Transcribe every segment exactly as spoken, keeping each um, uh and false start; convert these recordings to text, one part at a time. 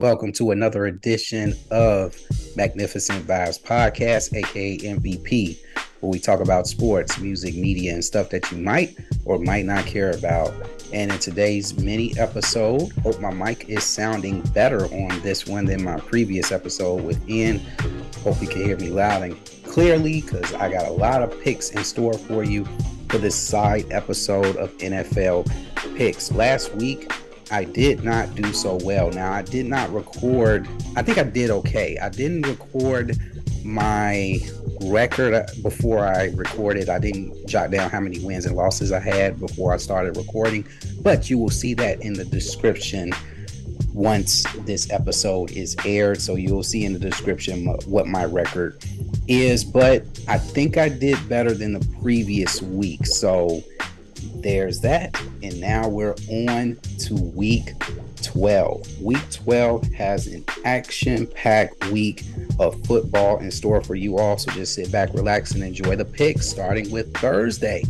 Welcome to another edition of Magnificent Vibes Podcast, aka M V P, where we talk about sports, music, media, and stuff that you might or might not care about. And in today's mini episode, hope my mic is sounding better on this one than my previous episode with Ian. Hope you can hear me loud and clearly, because I got a lot of picks in store for you for this side episode of N F L Picks. Last week, I did not do so well. Now, I did not record. I think I did okay. I didn't record my record before I recorded. I didn't jot down how many wins and losses I had before I started recording, but you will see that in the description once this episode is aired. So you'll see in the description what my record is, but I think I did better than the previous week. So there's that. And now we're on to week twelve. Week twelve has an action-packed week of football in store for you all. So just sit back, relax, and enjoy the picks. Starting with Thursday,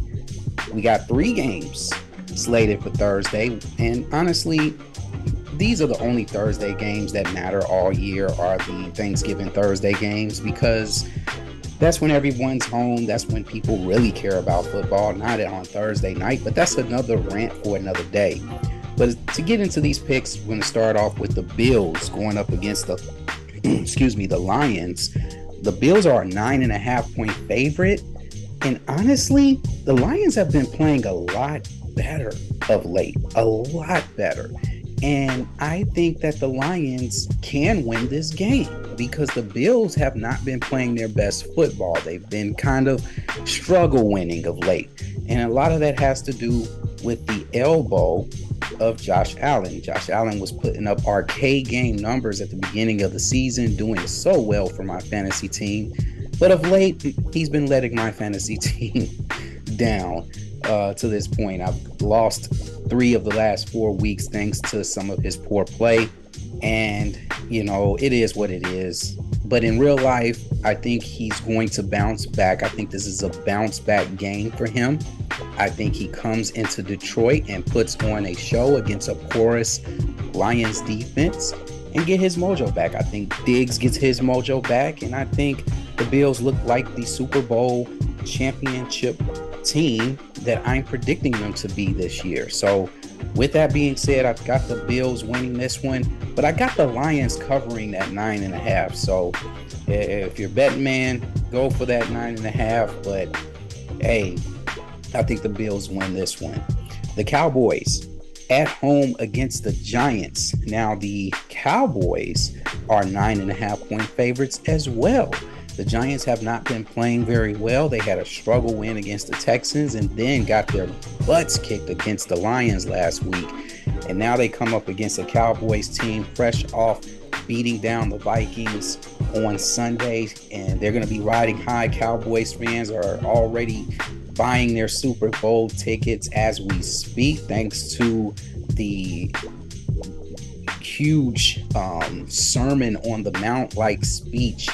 we got three games slated for Thursday. And honestly, these are the only Thursday games that matter all year are the Thanksgiving Thursday games, because that's when everyone's home. That's when people really care about football, not on Thursday night. But that's another rant for another day. But to get into these picks, we're going to start off with the Bills going up against the, excuse me, the Lions. The Bills are a nine and a half point favorite. And honestly, the Lions have been playing a lot better of late, a lot better. And I think that the Lions can win this game because the Bills have not been playing their best football. They've been kind of struggle winning of late. And a lot of that has to do with the elbow of Josh Allen. Josh Allen was putting up arcade game numbers at the beginning of the season, doing so well for my fantasy team. But of late, he's been letting my fantasy team down. Uh, to this point, I've lost three of the last four weeks thanks to some of his poor play, and you know, it is what it is. But in real life, I think he's going to bounce back. I think this is a bounce back game for him. I think he comes into Detroit and puts on a show against a porous Lions defense and get his mojo back. I think Diggs gets his mojo back, and I think the Bills look like the Super Bowl championship team that I'm predicting them to be this year. So with that being said, I've got the Bills winning this one, but I got the Lions covering that nine and a half. So if you're betting, man, go for that nine and a half. But hey, I think the Bills win this one. The Cowboys at home against the Giants. Now the Cowboys are nine and a half point favorites as well. The Giants have not been playing very well. They had a struggle win against the Texans and then got their butts kicked against the Lions last week. And now they come up against a Cowboys team fresh off beating down the Vikings on Sunday. And they're going to be riding high. Cowboys fans are already buying their Super Bowl tickets as we speak, thanks to the huge um, Sermon on the Mount-like speech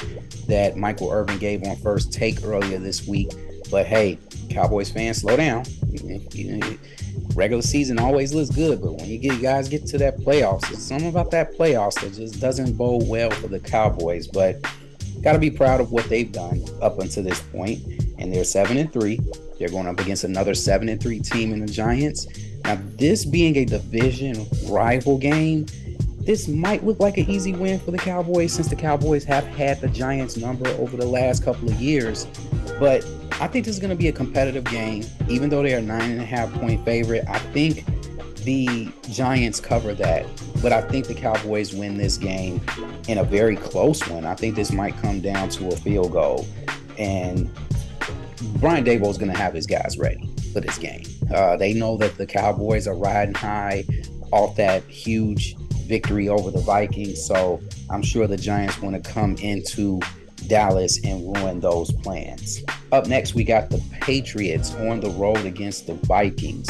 that Michael Irvin gave on First Take earlier this week. But hey, Cowboys fans, slow down. You know, regular season always looks good, but when you, get, you guys get to that playoffs, there's something about that playoffs that just doesn't bode well for the Cowboys. But got to be proud of what they've done up until this point. And they're seven and three. They're going up against another seven and three team in the Giants. Now, this being a division rival game, this might look like an easy win for the Cowboys since the Cowboys have had the Giants number over the last couple of years. But I think this is going to be a competitive game. Even though they are nine and a half point favorite, I think the Giants cover that. But I think the Cowboys win this game in a very close one. I think this might come down to a field goal. And Brian Daboll is going to have his guys ready for this game. Uh, they know that the Cowboys are riding high off that huge victory over the Vikings, so I'm sure the Giants want to come into Dallas and ruin those plans. Up next, we got the Patriots on the road against the Vikings.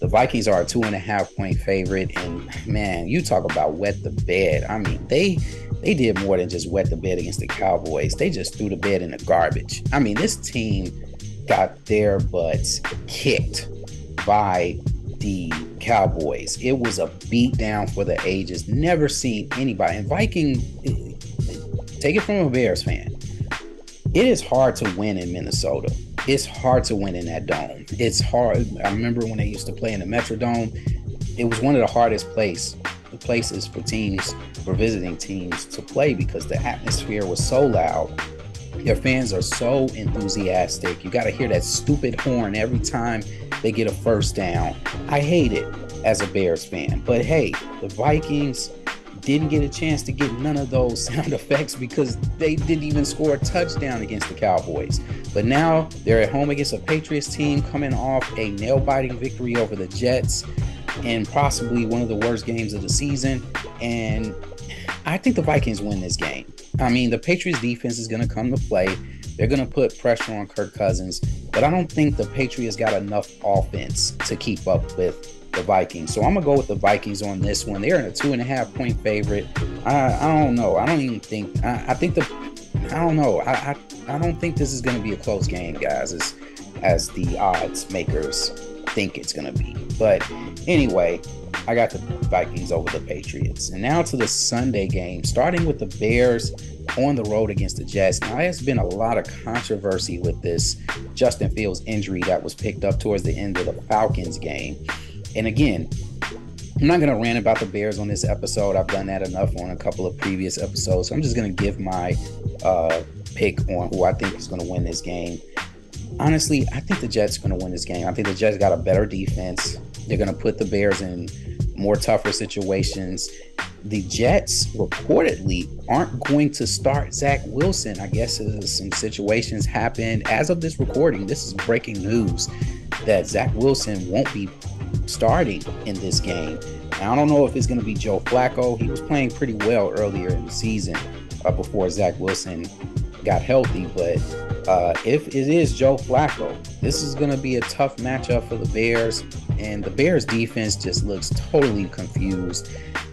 The Vikings are a two and a half point favorite, and man, you talk about wet the bed. I mean, they they did more than just wet the bed against the Cowboys. They just threw the bed in the garbage. I mean, this team got their butts kicked by the Cowboys. It was a beatdown for the ages. Never seen anybody. And Viking, take it from a Bears fan, it is hard to win in Minnesota. It's hard to win in that dome. It's hard. I remember when they used to play in the Metrodome. It was one of the hardest place, places for teams, for visiting teams to play, because the atmosphere was so loud. Their fans are so enthusiastic. You got to hear that stupid horn every time they get a first down. I hate it as a Bears fan. But hey, the Vikings didn't get a chance to get none of those sound effects because they didn't even score a touchdown against the Cowboys. But now they're at home against a Patriots team coming off a nail-biting victory over the Jets and possibly one of the worst games of the season. And I think the Vikings win this game. I mean, the Patriots defense is going to come to play. They're going to put pressure on Kirk Cousins. But I don't think the Patriots got enough offense to keep up with the Vikings. So I'm going to go with the Vikings on this one. They're in a two and a half point favorite. I, I don't know. I don't even think, I, I think the, I don't know. I, I, I don't think this is going to be a close game, guys, as, as the odds makers think it's going to be. But anyway, I got the Vikings over the Patriots. And now to the Sunday game, starting with the Bears on the road against the Jets. Now, there's been a lot of controversy with this Justin Fields injury that was picked up towards the end of the Falcons game. And again, I'm not going to rant about the Bears on this episode. I've done that enough on a couple of previous episodes. So I'm just going to give my uh, pick on who I think is going to win this game. Honestly, I think the Jets are going to win this game. I think the Jets got a better defense. They're going to put the Bears in more tougher situations. The Jets reportedly aren't going to start Zach Wilson. I guess some situations happened. As of this recording, this is breaking news that Zach Wilson won't be starting in this game. Now, I don't know if it's going to be Joe Flacco. He was playing pretty well earlier in the season uh, before Zach Wilson got healthy. But uh, if it is Joe Flacco, this is going to be a tough matchup for the Bears. And the Bears defense just looks totally confused.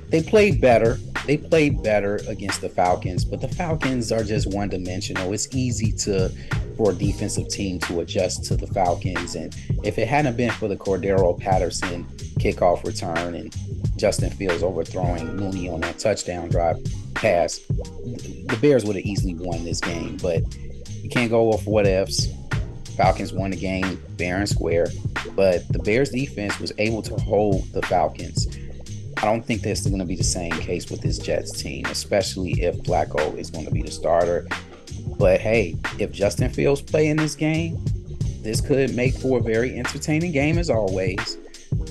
They played better. They played better against the Falcons, but the Falcons are just one-dimensional. It's easy to for a defensive team to adjust to the Falcons. And if it hadn't been for the Cordero Patterson kickoff return and Justin Fields overthrowing Mooney on that touchdown drive pass, the Bears would have easily won this game. But you can't go off what ifs. Falcons won the game fair and square, but the Bears defense was able to hold the Falcons. I don't think that's going to be the same case with this Jets team, especially if Flacco is going to be the starter. But hey, if Justin Fields play in this game, this could make for a very entertaining game as always.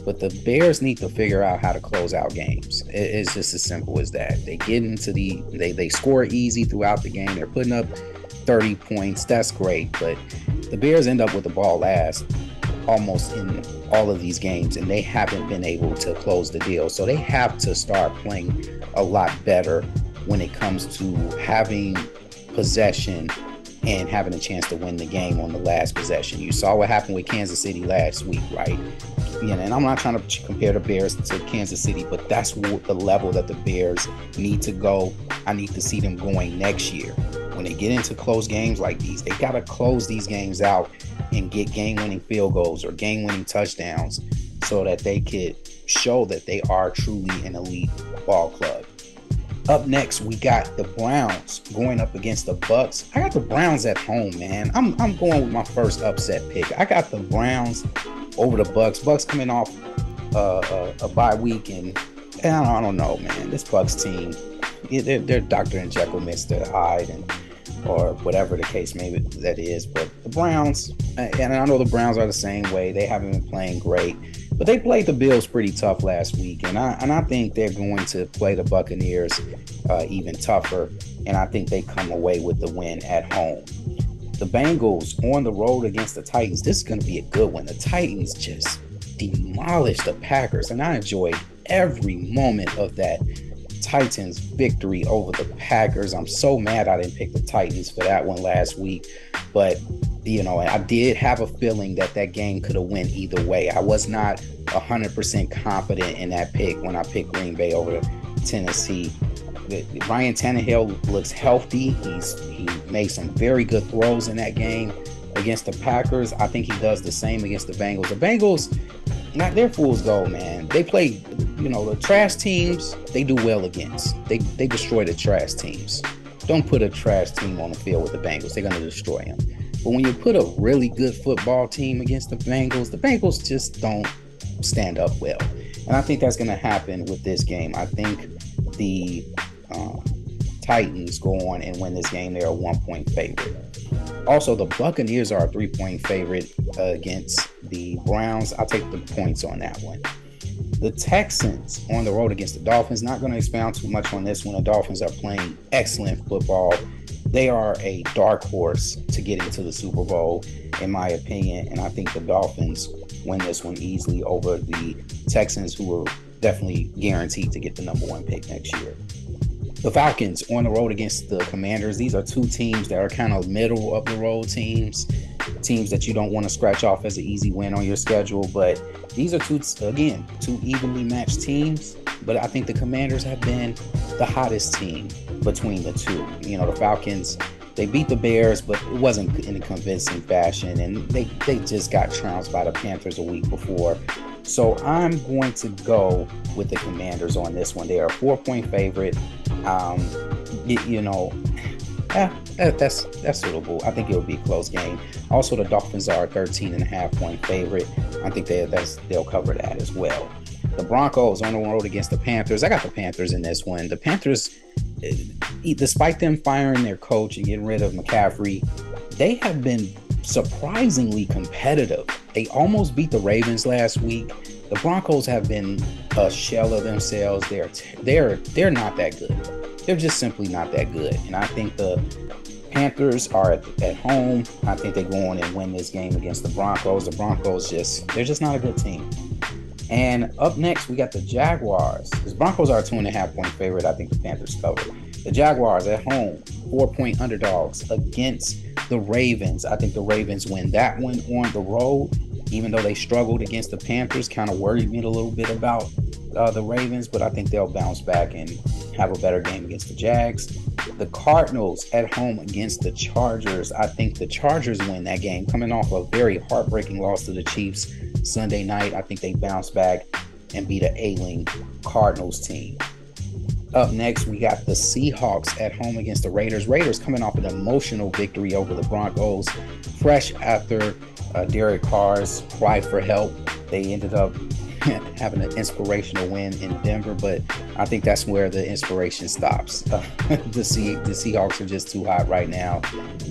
But the Bears need to figure out how to close out games. It's just as simple as that. They get into the they they score easy throughout the game. They're putting up thirty points. That's great, but the Bears end up with the ball last almost in all of these games, and they haven't been able to close the deal. So they have to start playing a lot better when it comes to having possession and having a chance to win the game on the last possession. You saw what happened with Kansas City last week, right? You know, and I'm not trying to compare the Bears to Kansas City, but that's what the level that the Bears need to go. I need to see them going next year. When they get into close games like these, they got to close these games out and get game-winning field goals or game-winning touchdowns so that they could show that they are truly an elite ball club. Up next, we got the Browns going up against the Bucks. I got the Browns at home, man. I'm I'm going with my first upset pick. I got the Browns over the Bucks. Bucks coming off uh, a, a bye week, and, and I, don't, I don't know, man. This Bucks team, they're, they're Doctor and Jekyll, Mister Hyde, and or whatever the case maybe that is. But the Browns, and I know the Browns are the same way. They haven't been playing great. But they played the Bills pretty tough last week, and I and I think they're going to play the Buccaneers uh, even tougher, and I think they come away with the win at home. The Bengals on the road against the Titans. This is going to be a good one. The Titans just demolished the Packers, and I enjoyed every moment of that Titans victory over the Packers. I'm so mad I didn't pick the Titans for that one last week, but you know, I did have a feeling that that game could have went either way. I was not one hundred percent confident in that pick when I picked Green Bay over Tennessee. Ryan Tannehill looks healthy. He's he made some very good throws in that game against the Packers. I think he does the same against the Bengals. The Bengals not their fool's goal, man. They play, you know, the trash teams, they do well against. They they destroy the trash teams. Don't put a trash team on the field with the Bengals. They're going to destroy them. But when you put a really good football team against the Bengals, the Bengals just don't stand up well. And I think that's going to happen with this game. I think the uh, Titans go on and win this game. They're a one-point favorite. Also, the Buccaneers are a three-point favorite uh, against the Browns. I'll take the points on that one. The Texans on the road against the Dolphins. Not going to expound too much on this one. The Dolphins are playing excellent football. They are a dark horse to get into the Super Bowl, in my opinion. And I think the Dolphins win this one easily over the Texans, who are definitely guaranteed to get the number one pick next year. The Falcons on the road against the Commanders. These are two teams that are kind of middle of the road teams, teams that you don't want to scratch off as an easy win on your schedule. But these are two, again, two evenly matched teams. But I think the Commanders have been the hottest team between the two. You know, the Falcons, they beat the Bears, but it wasn't in a convincing fashion. And they, they just got trounced by the Panthers a week before. So I'm going to go with the Commanders on this one. They are a four-point favorite. Um, you, you know, eh, that's that's suitable. I think it will be a close game. Also, the Dolphins are a thirteen and a half point favorite. I think they that's they'll cover that as well. The Broncos on the road against the Panthers. I got the Panthers in this one. The Panthers, despite them firing their coach and getting rid of McCaffrey, they have been surprisingly competitive. They almost beat the Ravens last week. The Broncos have been a shell of themselves. They're they're they're not that good. They're just simply not that good. And I think the Panthers are at, at home. I think they go on and win this game against the Broncos. The Broncos just they're just not a good team. And up next, we got the Jaguars. The Broncos are a two and a half point favorite. I think the Panthers cover. The Jaguars at home, four point underdogs against the Ravens. I think the Ravens win that one on the road. Even though they struggled against the Panthers, kind of worried me a little bit about uh, the Ravens, but I think they'll bounce back and have a better game against the Jags. The Cardinals at home against the Chargers. I think the Chargers win that game, coming off a very heartbreaking loss to the Chiefs Sunday night. I think they bounce back and beat an ailing Cardinals team. Up next, we got the Seahawks at home against the Raiders. Raiders coming off an emotional victory over the Broncos, fresh after Uh, Derek Carr's cry for help. They ended up having an inspirational win in Denver, but I think that's where the inspiration stops. Uh, the, Se- the Seahawks are just too hot right now,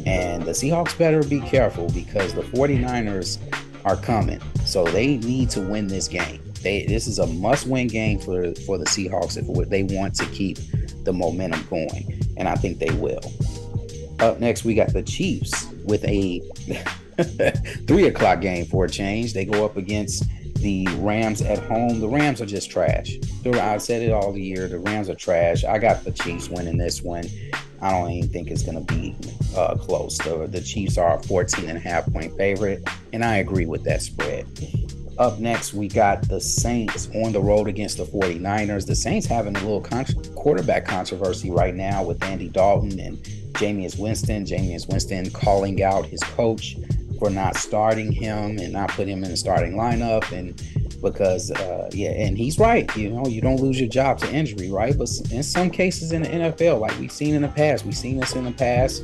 and the Seahawks better be careful because the forty-niners are coming, so they need to win this game. They, this is a must-win game for, for the Seahawks if they want to keep the momentum going, and I think they will. Up next, we got the Chiefs with a three o'clock game for a change. They go up against the Rams at home. The Rams are just trash. I've said it all the year. The Rams are trash. I got the Chiefs winning this one. I don't even think it's going to be uh, close. The, the Chiefs are a fourteen and a half point favorite, and I agree with that spread. Up next, we got the Saints on the road against the forty-niners. The Saints having a little con- quarterback controversy right now with Andy Dalton and Jameis Winston. Jameis Winston calling out his coach for not starting him and not putting him in the starting lineup. And because, uh, yeah, and he's right. You know, you don't lose your job to injury, right? But in some cases in the N F L, like we've seen in the past, we've seen this in the past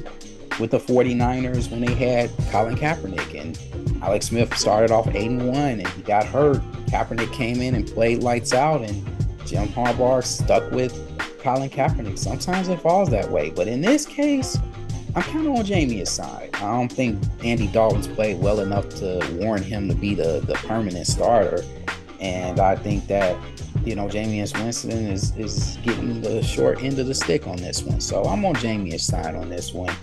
with the forty-niners when they had Colin Kaepernick, and Alex Smith started off eight and one and he got hurt. Kaepernick came in and played lights out, and Jim Harbaugh stuck with Colin Kaepernick. Sometimes it falls that way, but in this case, I'm kind of on Jameis' side. I don't think Andy Dalton's played well enough to warrant him to be the, the permanent starter, and I think that, you know, Jameis Winston is, is getting the short end of the stick on this one, so I'm on Jameis' side on this one.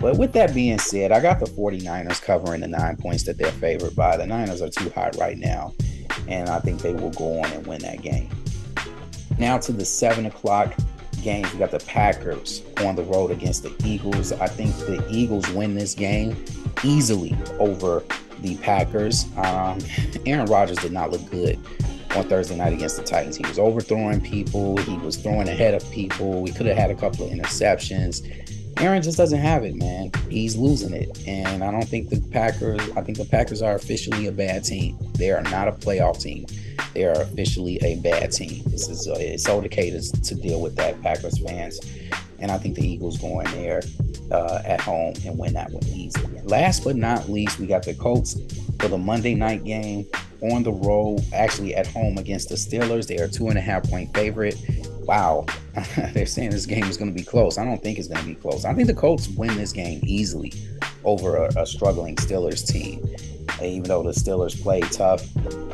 But with that being said, I got the forty-niners covering the nine points that they're favored by. The Niners are too hot right now, and I think they will go on and win that game. Now to the seven o'clock games. We got the Packers on the road against the Eagles. I think the Eagles win this game easily over the Packers. Um, Aaron Rodgers did not look good on Thursday night against the Titans. He was overthrowing people. He was throwing ahead of people. We could have had a couple of interceptions. Aaron just doesn't have it, man. He's losing it. And I don't think the Packers, I think the Packers are officially a bad team. They are not a playoff team. They are officially a bad team. This is uh, it's okay to, to deal with that, Packers fans. And I think the Eagles go in there uh, at home and win that one easily. Last but not least, we got the Colts for the Monday night game on the road, actually at home against the Steelers. They are two and a half point favorite. Wow. They're saying this game is going to be close. I don't think it's going to be close. I think the Colts win this game easily over a, a struggling Steelers team. Even though the Steelers played tough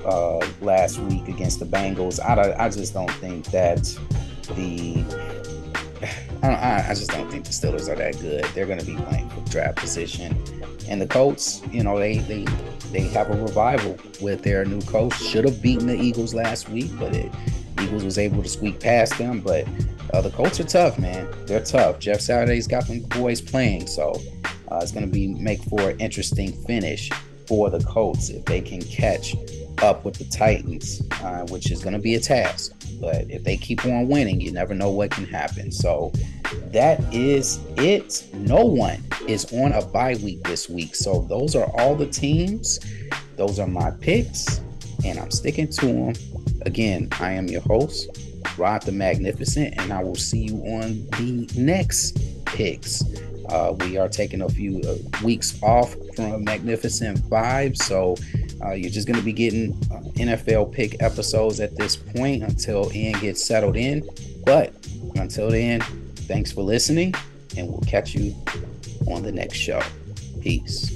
uh, last week against the Bengals, I, I just don't think that the I, don't, I, I just don't think the Steelers are that good. They're going to be playing for draft position. And the Colts, you know, they they they have a revival with their new coach. Should have beaten the Eagles last week, but it, Eagles was able to squeak past them. But uh, the Colts are tough, man. They're tough. Jeff Saturday's got them boys playing, so uh, it's going to be make for an interesting finish for the Colts if they can catch up with the Titans, uh, which is going to be a task. But if they keep on winning, you never know what can happen. So that is it. No one is on a bye week this week. So those are all the teams. Those are my picks, and I'm sticking to them. Again, I am your host, Rod the Magnificent, and I will see you on the next picks. Uh, we are taking a few uh, weeks off from Magnificent Vibes, so uh, you're just going to be getting uh, N F L pick episodes at this point until Ian gets settled in. But until then, thanks for listening, and we'll catch you on the next show. Peace.